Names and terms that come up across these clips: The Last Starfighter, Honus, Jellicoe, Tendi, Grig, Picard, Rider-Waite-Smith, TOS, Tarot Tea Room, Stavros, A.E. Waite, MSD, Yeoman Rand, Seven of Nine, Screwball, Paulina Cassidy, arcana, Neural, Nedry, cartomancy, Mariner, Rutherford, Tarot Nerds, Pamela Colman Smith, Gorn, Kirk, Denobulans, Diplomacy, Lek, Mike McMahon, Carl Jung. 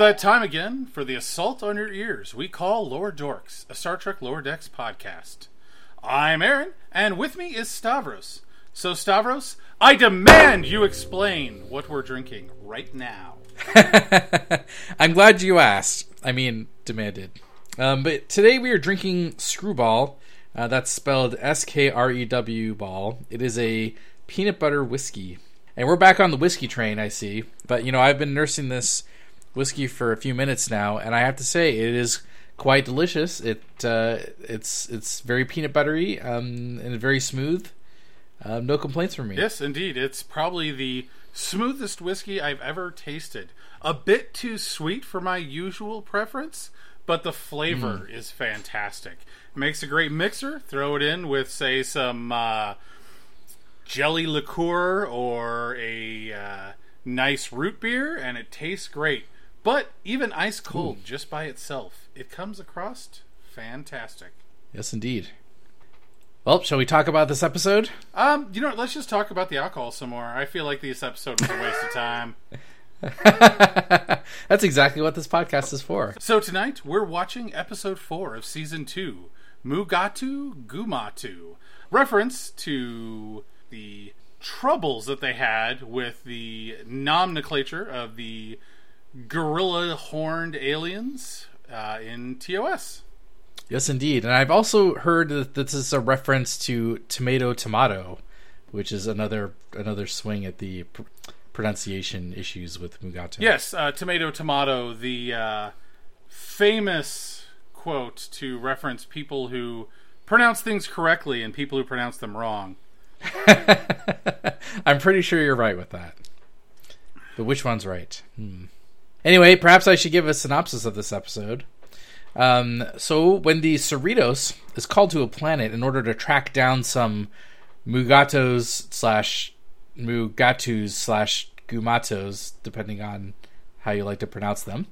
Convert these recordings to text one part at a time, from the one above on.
that time again for the assault on your ears we call Lower Dorks, a Star Trek Lower Decks podcast. I'm Aaron, and with me is Stavros. So Stavros, I demand you explain what we're drinking right now. I'm glad you asked. I mean, demanded. But today we are drinking Screwball. That's spelled S-K-R-E-W ball. It is a peanut butter whiskey. And we're back on the whiskey train, I see. But, you know, I've been nursing this whiskey for a few minutes now, and I have to say it is quite delicious. It's very peanut buttery and very smooth. No complaints from me. Yes, indeed. It's probably the smoothest whiskey I've ever tasted. A bit too sweet for my usual preference, but the flavor is fantastic. It makes a great mixer. Throw it in with, say, some jelly liqueur or a nice root beer, and it tastes great. But even ice cold, just by itself, it comes across fantastic. Yes, indeed. Well, shall we talk about this episode? You know what, let's just talk about the alcohol some more. I feel like this episode was a waste of time. That's exactly what this podcast is for. So tonight, we're watching episode 4 of season 2, Mugato Gumatu. Reference to the troubles that they had with the nomenclature of the gorilla-horned aliens in TOS. Yes, indeed. And I've also heard that this is a reference to tomato, which is another swing at the pronunciation issues with Mugato. Yes, tomato, the famous quote to reference people who pronounce things correctly and people who pronounce them wrong. I'm pretty sure you're right with that. But which one's right? Anyway, perhaps I should give a synopsis of this episode. So when the Cerritos is called to a planet in order to track down some Mugatos/Gumatos, depending on how you like to pronounce them,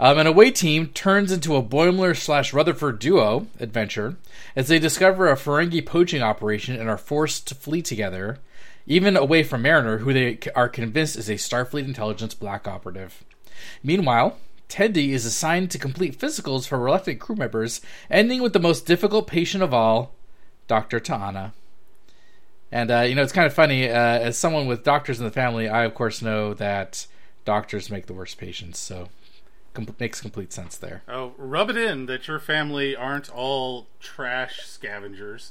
an away team turns into a Boimler/Rutherford duo adventure as they discover a Ferengi poaching operation and are forced to flee together, even away from Mariner, who they are convinced is a Starfleet intelligence black operative. Meanwhile, Tendi is assigned to complete physicals for reluctant crew members, ending with the most difficult patient of all, Dr. T'Ana. And, you know, it's kind of funny. As someone with doctors in the family, I, of course, know that doctors make the worst patients, so makes complete sense there. Oh, rub it in that your family aren't all trash scavengers.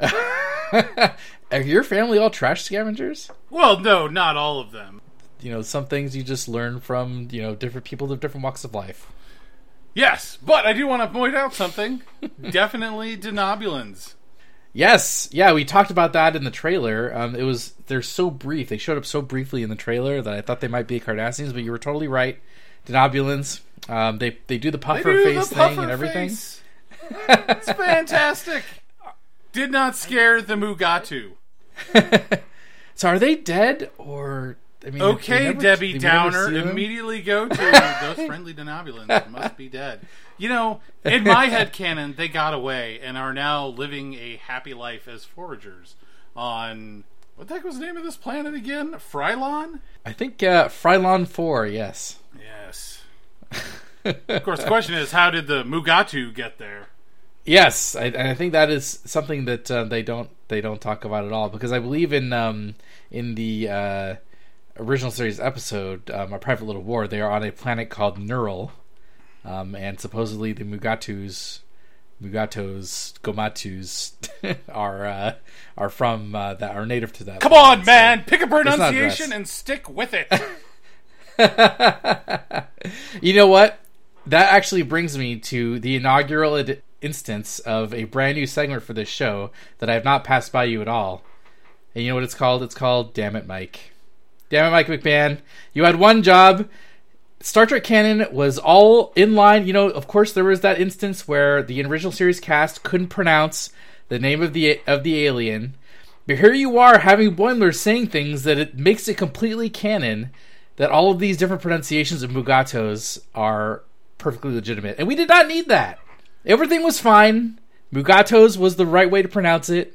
Are your family all trash scavengers? Well, no, not all of them. You know, some things you just learn from, you know, different people of different walks of life. Yes, but I do want to point out something. Definitely Denobulans. Yes. Yeah, we talked about that in the trailer. They're so brief. They showed up so briefly in the trailer that I thought they might be Cardassians, but you were totally right. Denobulans. They do the puffer face thing and everything. It's fantastic. Did not scare the Mugato. So are they dead or... I mean, okay, never, Debbie Downer, immediately go to those friendly Denobulans must be dead. You know, in my headcanon, they got away and are now living a happy life as foragers on, what the heck was the name of this planet again? Frylon? I think Frylon 4, yes. Yes. Of course, the question is, how did the Mugato get there? Yes, I think that is something that they don't talk about at all, because I believe in the... original series episode, A Private Little War, they are on a planet called Neural, and supposedly the Gumatus are from that are native to that. Come planet, on, man, so pick a pronunciation and stick with it. You know what? That actually brings me to the inaugural instance of a brand new segment for this show that I have not passed by you at all. And you know what it's called? It's called Damn It, Mike. Damn it, Mike McMahon. You had one job. Star Trek canon was all in line. You know, of course, there was that instance where the original series cast couldn't pronounce the name of the alien. But here you are having Boimler saying things that it makes it completely canon that all of these different pronunciations of Mugatos are perfectly legitimate. And we did not need that. Everything was fine. Mugatos was the right way to pronounce it.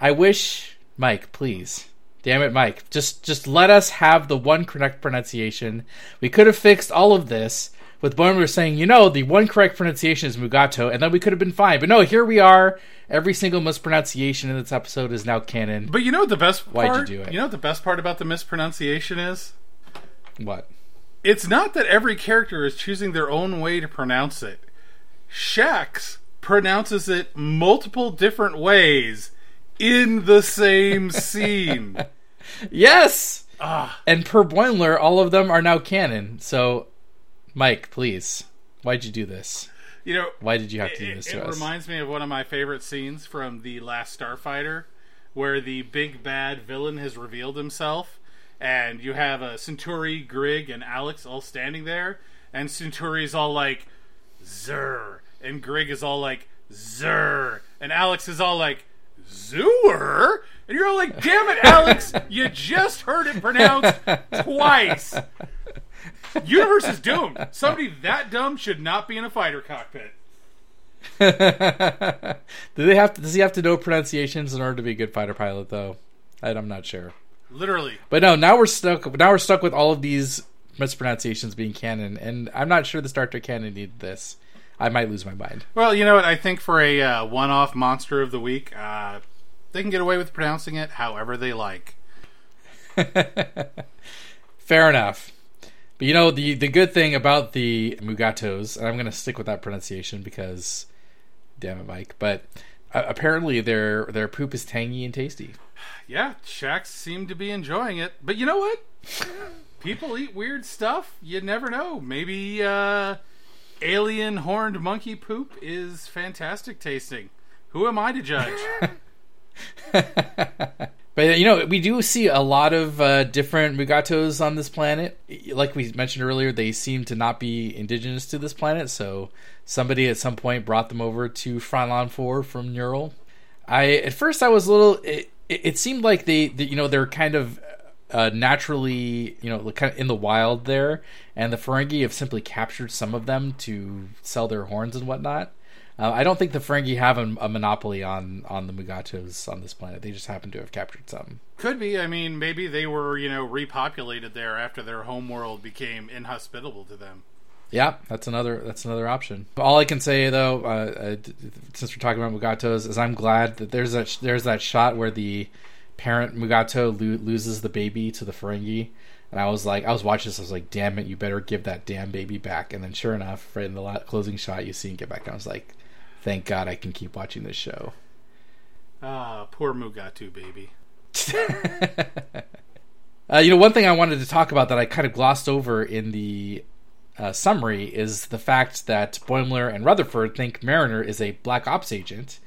I wish, Mike, please. Damn it, Mike. Just let us have the one correct pronunciation. We could have fixed all of this with Boimler saying, you know, the one correct pronunciation is Mugato, and then we could have been fine. But no, here we are. Every single mispronunciation in this episode is now canon. But you know what the best part? Why'd you do it? You know what the best part about the mispronunciation is? What? It's not that every character is choosing their own way to pronounce it. Shaxs pronounces it multiple different ways in the same scene. Yes! And per Boimler, all of them are now canon. So, Mike, please, why'd you do this? You know, why did you have to do this to us? It reminds me of one of my favorite scenes from The Last Starfighter, where the big bad villain has revealed himself, and you have Centauri, Grig, and Alex all standing there, and Centauri's all like, Zerr, and Grig is all like, Zerr, and Alex is all like, Zerr, and you're all like, damn it, Alex, you just heard it pronounced twice. Universe is doomed. Somebody that dumb should not be in a fighter cockpit. Does he have to know pronunciations in order to be a good fighter pilot, though? I'm not sure. Literally. But no, now we're stuck with all of these mispronunciations being canon, and I'm not sure the Star Trek canon needed this. I might lose my mind. Well, you know what? I think for a one-off monster of the week, they can get away with pronouncing it however they like. Fair enough. But you know, the good thing about the Mugatos, and I'm going to stick with that pronunciation because, damn it, Mike, but apparently their poop is tangy and tasty. Yeah, Shaxs seem to be enjoying it. But you know what? People eat weird stuff. You never know. Maybe... alien horned monkey poop is fantastic tasting. Who am I to judge? But, you know, we do see a lot of different Mugatos on this planet. Like we mentioned earlier, they seem to not be indigenous to this planet, so somebody at some point brought them over to Frylon 4 from Neural. At first I was a little... It seemed like they're kind of... naturally, you know, kind of in the wild there, and the Ferengi have simply captured some of them to sell their horns and whatnot. I don't think the Ferengi have a monopoly on the Mugatos on this planet. They just happen to have captured some. Could be. I mean, maybe they were, you know, repopulated there after their homeworld became inhospitable to them. Yeah, that's another option. All I can say, though, since we're talking about Mugatos, is I'm glad that there's that shot where the parent Mugato loses the baby to the Ferengi, and I was watching this, damn it, you better give that damn baby back. And then sure enough, right in the closing shot, you see him get back. I was like, thank God I can keep watching this show. Poor Mugato baby. You know, one thing I wanted to talk about that I kind of glossed over in the summary is the fact that Boimler and Rutherford think Mariner is a Black Ops agent.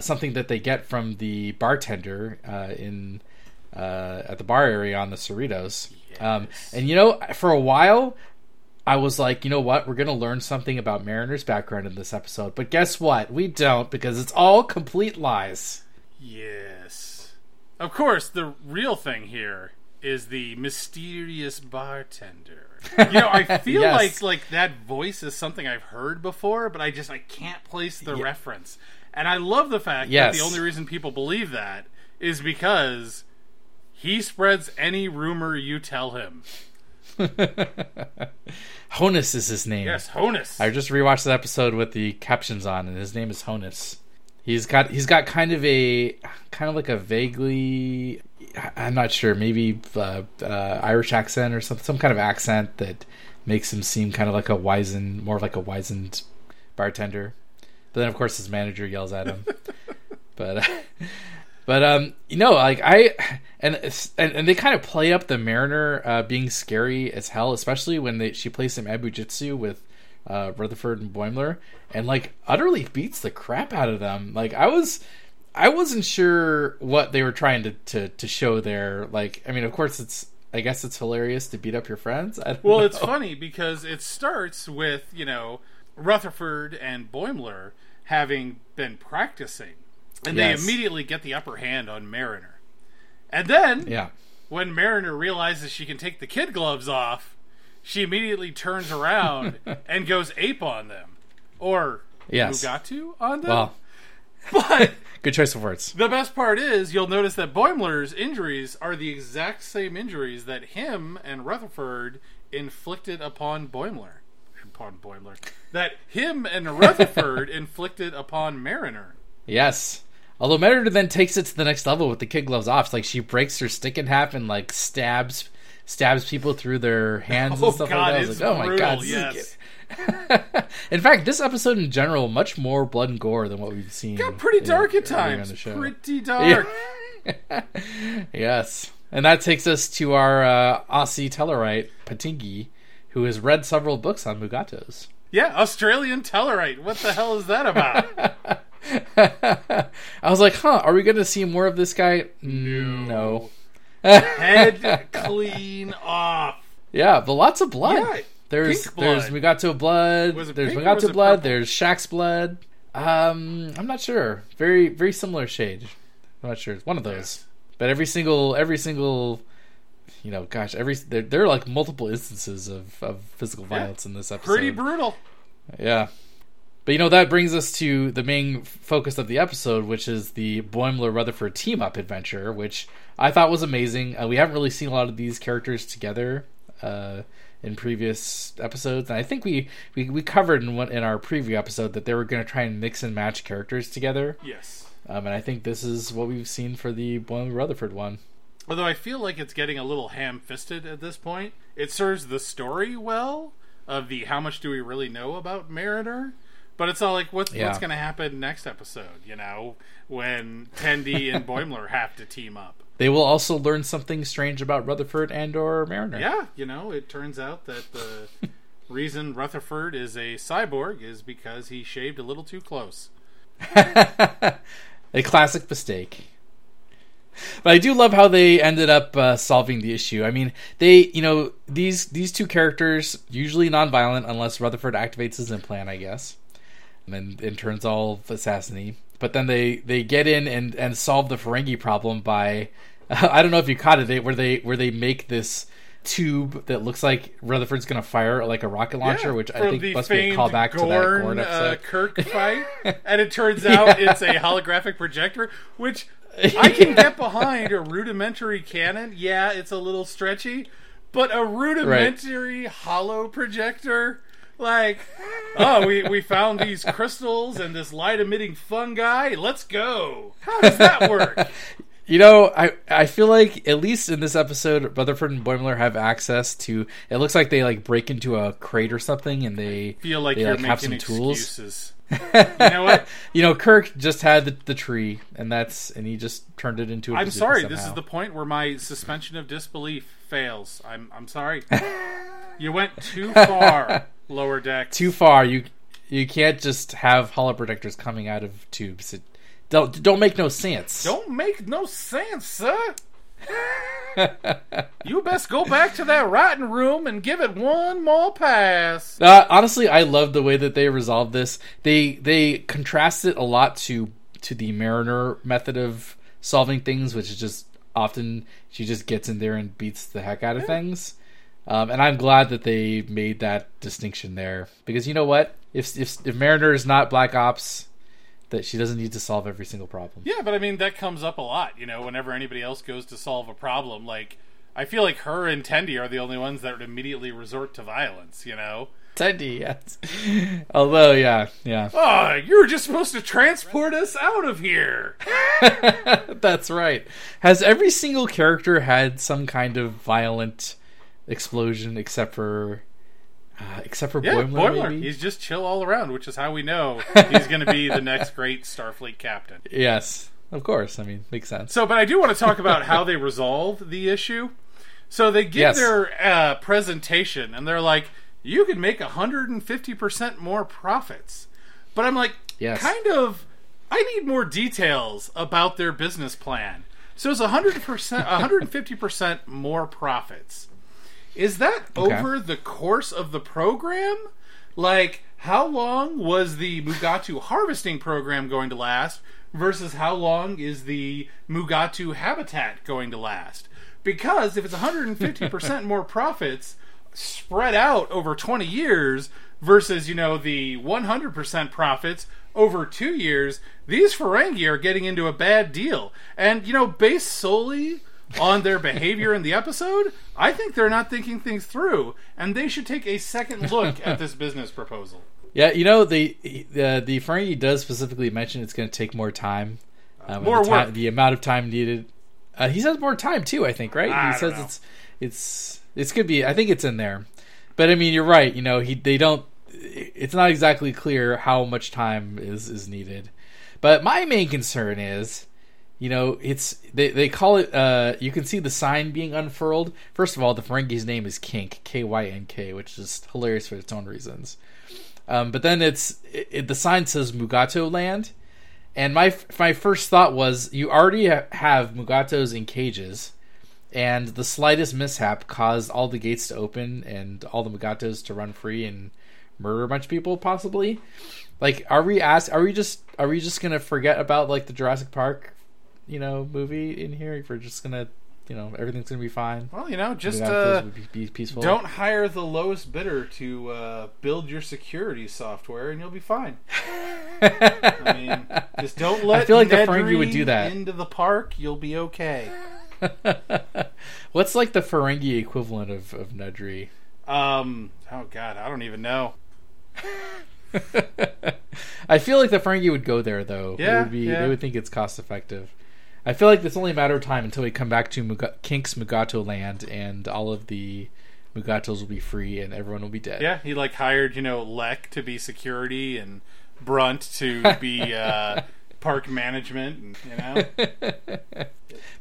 Something that they get from the bartender at the bar area on the Cerritos. Yes. And, you know, for a while, I was like, you know what? We're going to learn something about Mariner's background in this episode. But guess what? We don't, because it's all complete lies. Yes. Of course, the real thing here is the mysterious bartender. You know, I feel yes. like that voice is something I've heard before, but I can't place the reference. And I love the fact that the only reason people believe that is because he spreads any rumor you tell him. Honus is his name. Yes, Honus. I just rewatched the episode with the captions on, and his name is Honus. He's got kind of like a vaguely, I'm not sure, maybe Irish accent or some kind of accent that makes him seem kind of like more like a wizened bartender. But then, of course, his manager yells at him. but you know, like and they kind of play up the Mariner being scary as hell, especially when she plays some Abu Jitsu with Rutherford and Boimler, and like utterly beats the crap out of them. Like I wasn't sure what they were trying to show there. Like, I mean, of course, I guess it's hilarious to beat up your friends. I don't know. It's funny because it starts with, you know, Rutherford and Boimler having been practicing, and they immediately get the upper hand on Mariner. And then when Mariner realizes she can take the kid gloves off, she immediately turns around and goes ape on them, or Mugatu on them. Well, but Good choice of words. The best part is you'll notice that Boimler's injuries are the exact same injuries that him and Rutherford inflicted upon Boimler. That him and Rutherford inflicted upon Mariner. Yes. Although Mariner then takes it to the next level with the kid gloves off. It's like she breaks her stick in half and like stabs people through their hands and stuff like that. I was like, oh my God. Yes. In fact, this episode in general, much more blood and gore than what we've seen. Got pretty dark at times. Pretty dark. Yeah. Yes. And that takes us to our Aussie Tellarite, Patingi, who has read several books on Mugatos. Yeah, Australian Tellarite. What the hell is that about? I was like, huh, are we going to see more of this guy? No. Head clean off. Yeah, but lots of blood. Yeah, there's Mugato blood. There's Mugato blood. Purple? There's Shaxs blood. I'm not sure. Very, very similar shade. I'm not sure. It's one of those. Yeah. But every single, you know, gosh, there are like multiple instances of physical violence in this episode. Pretty brutal. Yeah. But, you know, that brings us to the main focus of the episode, which is the Boimler-Rutherford team-up adventure, which I thought was amazing. We haven't really seen a lot of these characters together in previous episodes. And I think we covered in our preview episode that they were going to try and mix and match characters together. Yes. And I think this is what we've seen for the Boimler-Rutherford one. Although I feel like it's getting a little ham-fisted at this point. It serves the story well of the how much do we really know about Mariner. But it's all like, what's going to happen next episode, you know, when Tendi and Boimler have to team up? They will also learn something strange about Rutherford and or Mariner. Yeah, you know, it turns out that the reason Rutherford is a cyborg is because he shaved a little too close. A classic mistake. But I do love how they ended up solving the issue. I mean, they, you know, these two characters, usually nonviolent unless Rutherford activates his implant, I guess. And turns all assassiny. But then they get in and solve the Ferengi problem by I don't know if you caught it, where they make this tube that looks like Rutherford's going to fire like a rocket launcher, which I think must be a callback to that Gorn episode. Kirk fight, and it turns out it's a holographic projector, which I can get behind a rudimentary cannon. Yeah, it's a little stretchy, but a rudimentary hollow projector. Like, oh, we found these crystals and this light-emitting fungi. Let's go. How does that work? You know, I feel like, at least in this episode, Rutherford and Boimler have access to... It looks like they, like, break into a crate or something, and they feel like they, you're like, making have some excuses. Tools. You know what? You know, Kirk just had the tree, and he just turned it into a... I'm sorry, somehow. This is the point where my suspension of disbelief fails. I'm sorry. You went too far. Lower Deck. Too far. You can't just have holoprojectors coming out of tubes. It don't make no sense. Don't make no sense, sir. You best go back to that writing room and give it one more pass. Honestly, I love the way that they resolved this. They contrast it a lot to the Mariner method of solving things, which is just often she just gets in there and beats the heck out of things. And I'm glad that they made that distinction there, because you know what? If Mariner is not Black Ops, that she doesn't need to solve every single problem. Yeah, but I mean that comes up a lot, you know. Whenever anybody else goes to solve a problem, like I feel like her and Tendi are the only ones that would immediately resort to violence, you know. Tendi, yes. Although, yeah. Oh, you were just supposed to transport us out of here. That's right. Has every single character had some kind of violent explosion except for Boimler. Maybe? He's just chill all around, which is how we know he's going to be the next great Starfleet captain. Yes, of course. I mean, makes sense. So, but I do want to talk about how they resolve the issue. So they give their presentation, and they're like, "You can make 150% more profits," but I'm like, kind of. I need more details about their business plan. So it's 100%, 150% more profits. Is that over the course of the program? Like, how long was the Mugatu harvesting program going to last versus how long is the Mugatu habitat going to last? Because if it's 150% more profits spread out over 20 years versus, you know, the 100% profits over 2 years, these Ferengi are getting into a bad deal. And, you know, based solely on their behavior in the episode, I think they're not thinking things through, and they should take a second look at this business proposal. Yeah, you know, the Ferengi does specifically mention it's going to take more time. More work. The amount of time needed. He says more time, too, I think, right? He says it's could be, I think it's in there. But, I mean, you're right. You know, they don't, it's not exactly clear how much time is needed. But my main concern is, you know, it's they call it, you can see the sign being unfurled. First of all, the Ferengi's name is Kink, K-Y-N-K, which is hilarious for its own reasons. But then the sign says Mugato Land. And my first thought was, you already have Mugatos in cages, and the slightest mishap caused all the gates to open and all the Mugatos to run free and murder a bunch of people, possibly. Like, are we just gonna forget about, like, the Jurassic Park, you know, movie in here? If we're just gonna, you know, everything's gonna be fine. Well, you know, just be peaceful. Don't hire the lowest bidder to build your security software, and you'll be fine. I mean, just don't let. I feel like the Ferengi would do that. Into the park, you'll be okay. What's like the Ferengi equivalent of Nedry? Oh God, I don't even know. I feel like the Ferengi would go there, though. Yeah, they would think it's cost effective. I feel like it's only a matter of time until we come back to Kink's Mugato Land, and all of the Mugatos will be free, and everyone will be dead. Yeah, he like hired, you know, Lek to be security, and Brunt to be park management, and, you know.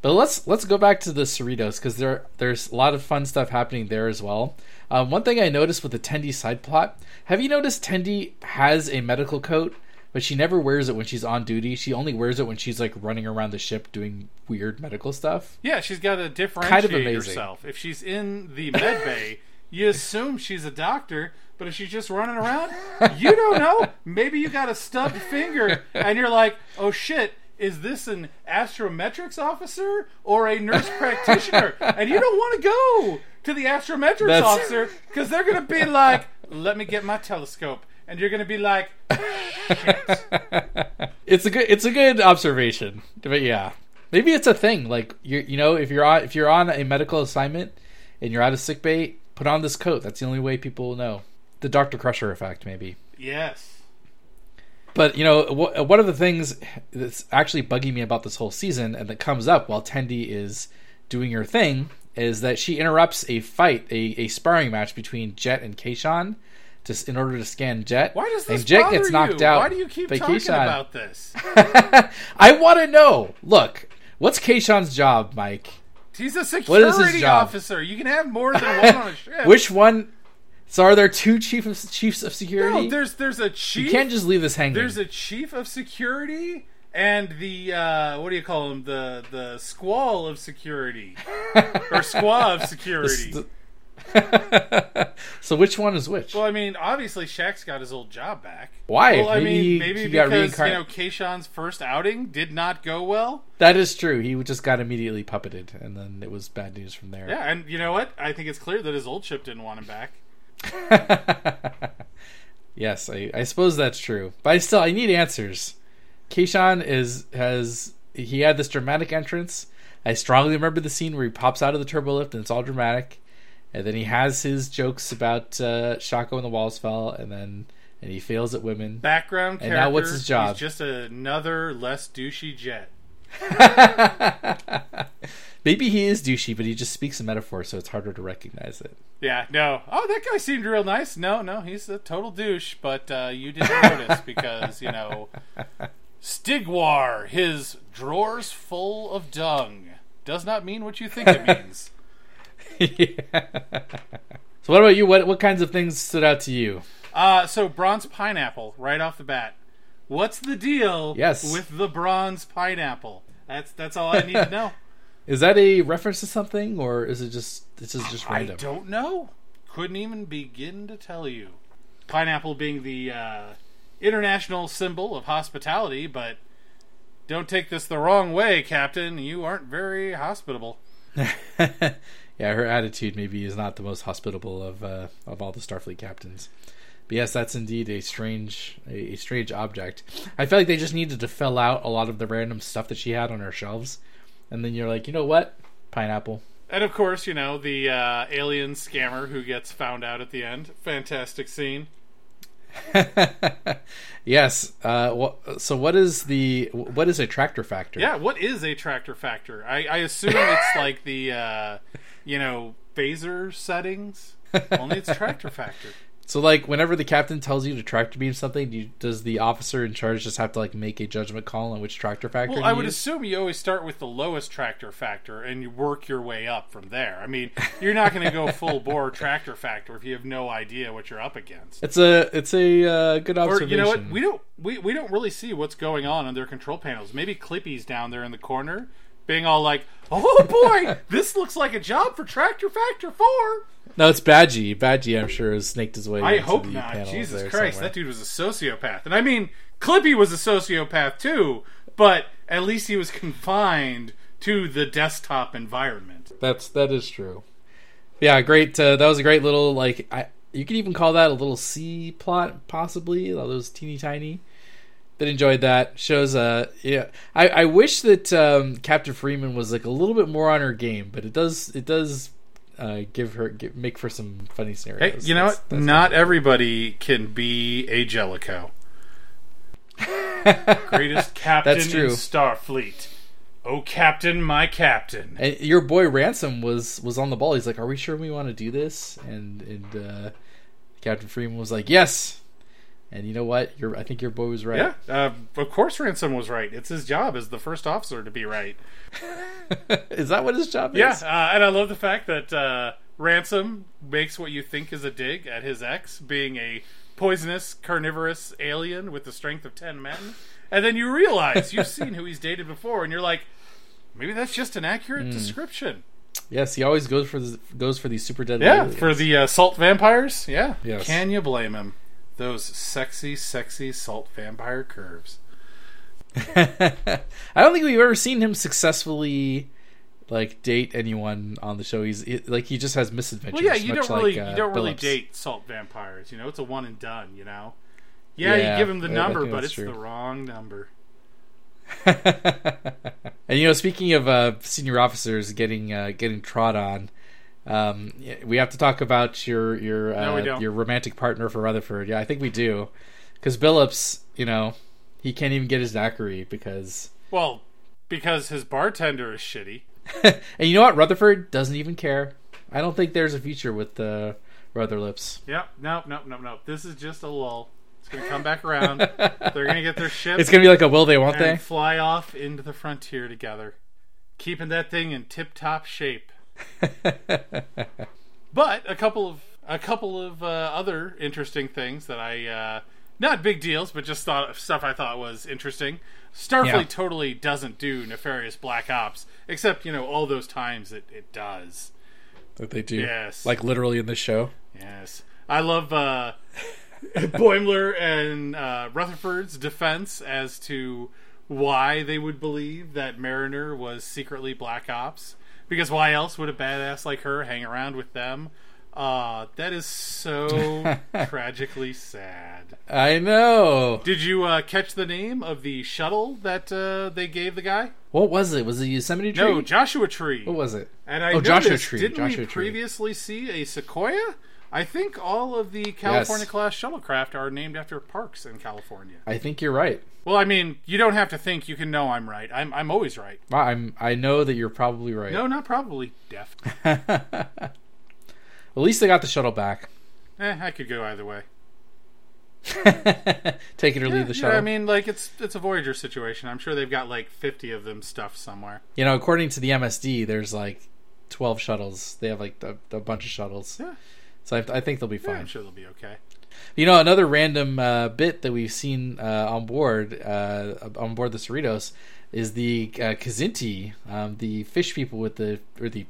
But let's go back to the Cerritos, because there's a lot of fun stuff happening there as well. One thing I noticed with the Tendi side plot, have you noticed Tendi has a medical coat, but she never wears it when she's on duty? She only wears it when she's like running around the ship doing weird medical stuff. Yeah, she's got to differentiate herself. If she's in the med bay, you assume she's a doctor. But if she's just running around, you don't know. Maybe you got a stubbed finger, and you're like, oh shit, is this an astrometrics officer or a nurse practitioner? And you don't want to go to the astrometrics officer, because they're going to be like, let me get my telescope. And you're going to be like, shit. It's a good observation. But yeah, maybe it's a thing. Like, you know, if you're on a medical assignment and you're out of sickbay, put on this coat. That's the only way people will know. The Dr. Crusher effect, maybe. Yes. But, you know, one of the things that's actually bugging me about this whole season, and that comes up while Tendi is doing her thing, is that she interrupts a fight, a sparring match between Jet and Kayshon, just in order to scan Jet. Why does this bother you? And Jet gets knocked out. Why do you keep talking about this? I want to know. Look, what's Kayshon's job, Mike? He's a security officer. You can have more than one on a ship. Which one? So are there two chiefs of security? No, there's a chief. You can't just leave this hanging. There's a chief of security and the what do you call them? The squall of security or squaw of security. So which one is which? Well, I mean, obviously Shaxs got his old job back. Why? Well, maybe because, you know, Kayshon's first outing did not go well. That is true. He just got immediately puppeted, and then it was bad news from there. Yeah, and you know what? I think it's clear that his old ship didn't want him back. Yes, I suppose that's true, but I need answers. Kayshon had this dramatic entrance. I strongly remember the scene where he pops out of the turbolift and it's all dramatic, and then he has his jokes about Shaco and the walls fell, and he fails at women. Background character. And now what's his job? He's just another less douchey Jet. Maybe he is douchey, but he just speaks in metaphor, so it's harder to recognize it. Yeah, no. Oh, that guy seemed real nice. No, he's a total douche, but you didn't notice because, you know, Stigwar, his drawers full of dung, does not mean what you think it means. Yeah. So what about you? What kinds of things stood out to you? So bronze pineapple, right off the bat. What's the deal with the bronze pineapple? That's all I need to know. Is that a reference to something, or is it just random? I don't know. Couldn't even begin to tell you. Pineapple being the international symbol of hospitality, but don't take this the wrong way, Captain. You aren't very hospitable. Yeah, her attitude maybe is not the most hospitable of all the Starfleet captains. But yes, that's indeed a strange object. I feel like they just needed to fill out a lot of the random stuff that she had on her shelves. And then you're like, you know what? Pineapple. And of course, you know, the alien scammer who gets found out at the end. Fantastic scene. Yes. So what is a tractor factor? Yeah, what is a tractor factor? I assume it's like the, phaser settings. Only it's tractor factor. So, like, whenever the captain tells you to tractor beam something, does the officer in charge just have to, like, make a judgment call on which tractor factor? Well, I would assume you always start with the lowest tractor factor and you work your way up from there. I mean, you're not going to go full bore tractor factor if you have no idea what you're up against. It's a good observation. Or, you know what? We don't really see what's going on their control panels. Maybe Clippy's down there in the corner, being all like, "Oh boy, this looks like a job for Tractor Factor 4." No, it's Badgie. Badgie, I'm sure, has snaked his way. I hope not. Jesus Christ, somewhere. That dude was a sociopath. And I mean, Clippy was a sociopath too, but at least he was confined to the desktop environment. That is true. Yeah, great. That was a great little, like, you could even call that a little C plot, possibly. All those teeny tiny. That enjoyed that. Shows I wish that Captain Freeman was like a little bit more on her game, but it does make for some funny scenarios. Hey, you know what? Not everybody can be a Jellicoe. Greatest captain in Starfleet. Oh, Captain, my Captain. And your boy Ransom was on the ball. He's like, "Are we sure we want to do this?" And Captain Freeman was like, "Yes." And you know what? I think your boy was right. Yeah, of course Ransom was right. It's his job as the first officer to be right. Is that what his job is? Yeah, and I love the fact that Ransom makes what you think is a dig at his ex, being a poisonous, carnivorous alien with the strength of 10 men. And then you realize you've seen who he's dated before, and you're like, maybe that's just an accurate description. Yes, he always goes for these super deadly aliens. For the salt vampires. Yeah, yes. Can you blame him? Those sexy, sexy salt vampire curves. I don't think we've ever seen him successfully, like, date anyone on the show. He just has misadventures. Well, yeah, you don't really date salt vampires. You know, it's a one and done. You know, yeah you give him the number, but it's the wrong number. And you know, speaking of senior officers getting trod on. We have to talk about your romantic partner for Rutherford. Yeah, I think we do, because Billups, you know, he can't even get his daiquiri because his bartender is shitty. And you know what? Rutherford doesn't even care. I don't think there's a future with the Rutherlips. Yep. No. This is just a lull. It's gonna come back around. They're gonna get their ship. It's gonna be like a will they won't they? Fly off into the frontier together, keeping that thing in tip-top shape. But a couple of other interesting things that I not big deals, but just thought of stuff I thought was interesting. Starfleet totally doesn't do nefarious black ops, except, you know, all those times it does. That they do, yes, like literally in the show. Yes, I love Boimler and Rutherford's defense as to why they would believe that Mariner was secretly black ops. Because why else would a badass like her hang around with them? That is so tragically sad. I know. Did you catch the name of the shuttle that they gave the guy? What was it? Was it Yosemite Tree? No, Joshua Tree. What was it? And I Joshua Tree. Didn't we previously see a sequoia? I think all of the California-class shuttlecraft are named after parks in California. I think you're right. Well, I mean, you don't have to think. You can know I'm right. I'm always right. Well, I know that you're probably right. No, not probably. Definitely. At least they got the shuttle back. I could go either way. Take it or leave the shuttle. I mean, like, it's a Voyager situation. I'm sure they've got, like, 50 of them stuffed somewhere. You know, according to the MSD, there's, like, 12 shuttles. They have, like, a bunch of shuttles. Yeah. So I think they'll be fine. I'm sure they'll be okay. You know, another random bit that we've seen on board the Cerritos is the Kzinti, the fish people with the the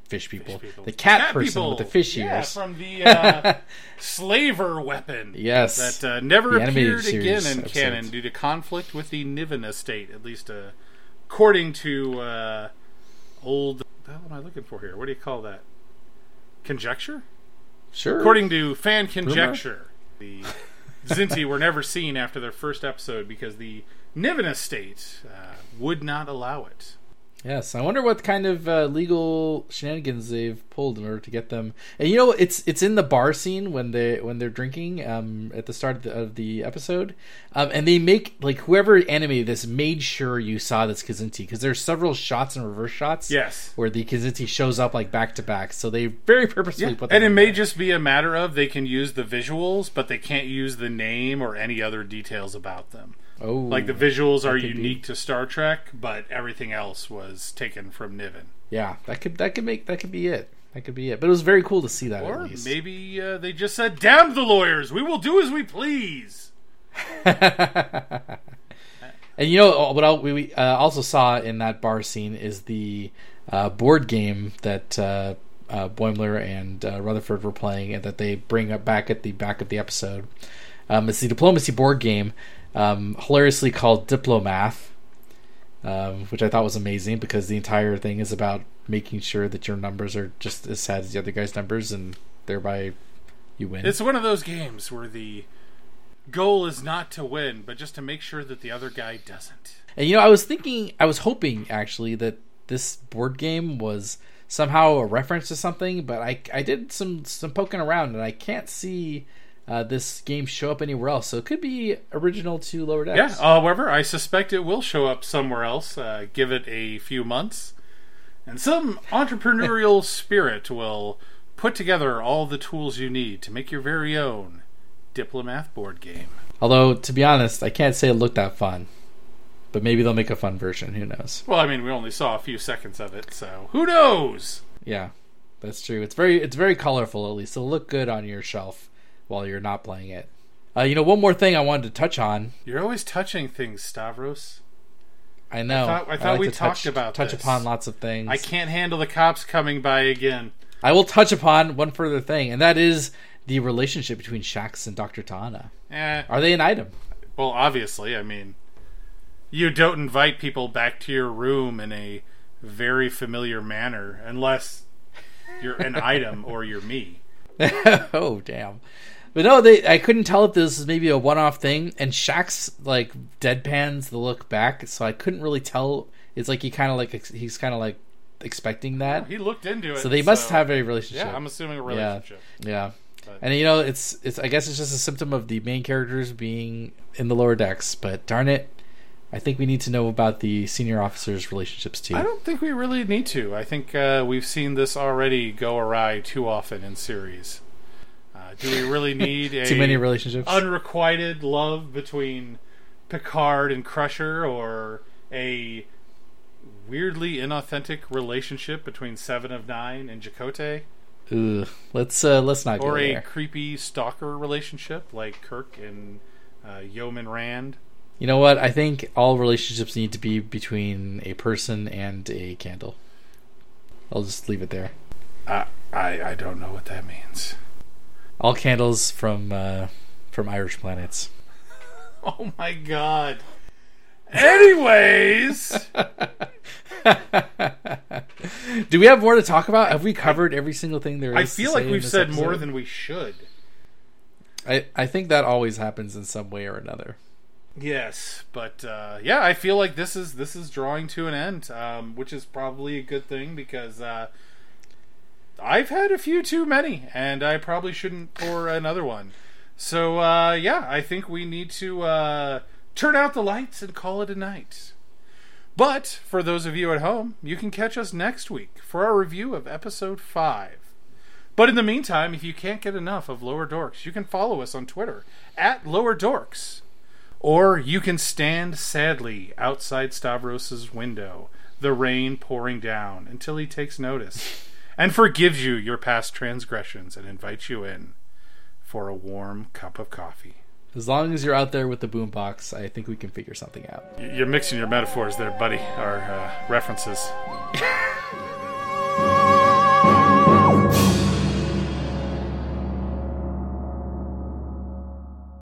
cat person people with the fish ears from the slaver weapon. Yes, that never appeared again in canon due to conflict with the Niven Estate, at least according to old. What am I looking for here? What do you call that? Conjecture. Sure. According to fan conjecture, the Kzinti were never seen after their first episode because the Niven Estate would not allow it. Yes, I wonder what kind of legal shenanigans they've pulled in order to get them. And you know, it's in the bar scene when they're drinking at the start of the episode, and they make, like, whoever animated this made sure you saw this Kzinti, because there's several shots and reverse shots. Yes, where the Kzinti shows up like back to back. So they very purposefully put. And it may just be a matter of they can use the visuals, but they can't use the name or any other details about them. Oh, like the visuals are unique to Star Trek, but everything else was taken from Niven. Yeah, that could be it. That could be it. But it was very cool to see that. Or at least maybe they just said, "Damn the lawyers, we will do as we please." And you know what we also saw in that bar scene is the board game that Boimler and Rutherford were playing, and that they bring up back at the back of the episode. It's the diplomacy board game. Hilariously called Diplomath, which I thought was amazing because the entire thing is about making sure that your numbers are just as sad as the other guy's numbers, and thereby you win. It's one of those games where the goal is not to win, but just to make sure that the other guy doesn't. And you know, I was hoping actually that this board game was somehow a reference to something, but I did some poking around and I can't see this game show up anywhere else, so it could be original to Lower Decks. Yeah, however, I suspect it will show up somewhere else. Give it a few months, and some entrepreneurial spirit will put together all the tools you need to make your very own Diplomath board game. Although, to be honest, I can't say it looked that fun, but maybe they'll make a fun version. Who knows? Well, I mean, we only saw a few seconds of it, so who knows? Yeah, that's true. It's very colorful, at least. It'll look good on your shelf while you're not playing it. You know, one more thing I wanted to touch on. You're always touching things, Stavros. I know. I thought we talked about this. Touch upon lots of things. I can't handle the cops coming by again. I will touch upon one further thing, and that is the relationship between Shaxs and Dr. T'Ana. Are they an item? Well, obviously. I mean, you don't invite people back to your room in a very familiar manner unless you're an item or you're me. Oh, damn. But no, I couldn't tell if this was maybe a one-off thing, and Shaxs, like, deadpans the look back, so I couldn't really tell. It's like he's kind of like expecting that. He looked into it. So they must have a relationship. Yeah, I'm assuming a relationship. Yeah. But. And, you know, it's. I guess it's just a symptom of the main characters being in the Lower Decks, but darn it, I think we need to know about the senior officers' relationships too. I don't think we really need to. I think we've seen this already go awry too often in series. Do we really need too many relationships? Unrequited love between Picard and Crusher, or a weirdly inauthentic relationship between Seven of Nine and Chakotay? Ugh, let's not. Or a creepy stalker relationship like Kirk and Yeoman Rand. You know what? I think all relationships need to be between a person and a candle. I'll just leave it there. I don't know what that means. All candles from Irish planets. Oh my god. Anyways. Do we have more to talk about? Have we covered every single thing there is? I feel like we've said more than we should. I think that always happens in some way or another. Yes, but yeah, I feel like this is drawing to an end, which is probably a good thing, because I've had a few too many, and I probably shouldn't pour another one. So yeah, I think we need to turn out the lights and call it a night. But for those of you at home, you can catch us next week for our review of episode 5. But in the meantime, if you can't get enough of Lower Dorks, you can follow us on Twitter at Lower Dorks. Or you can stand sadly outside Stavros' window, the rain pouring down, until he takes notice and forgives you your past transgressions and invites you in for a warm cup of coffee. As long as you're out there with the boombox, I think we can figure something out. You're mixing your metaphors there, buddy, or references.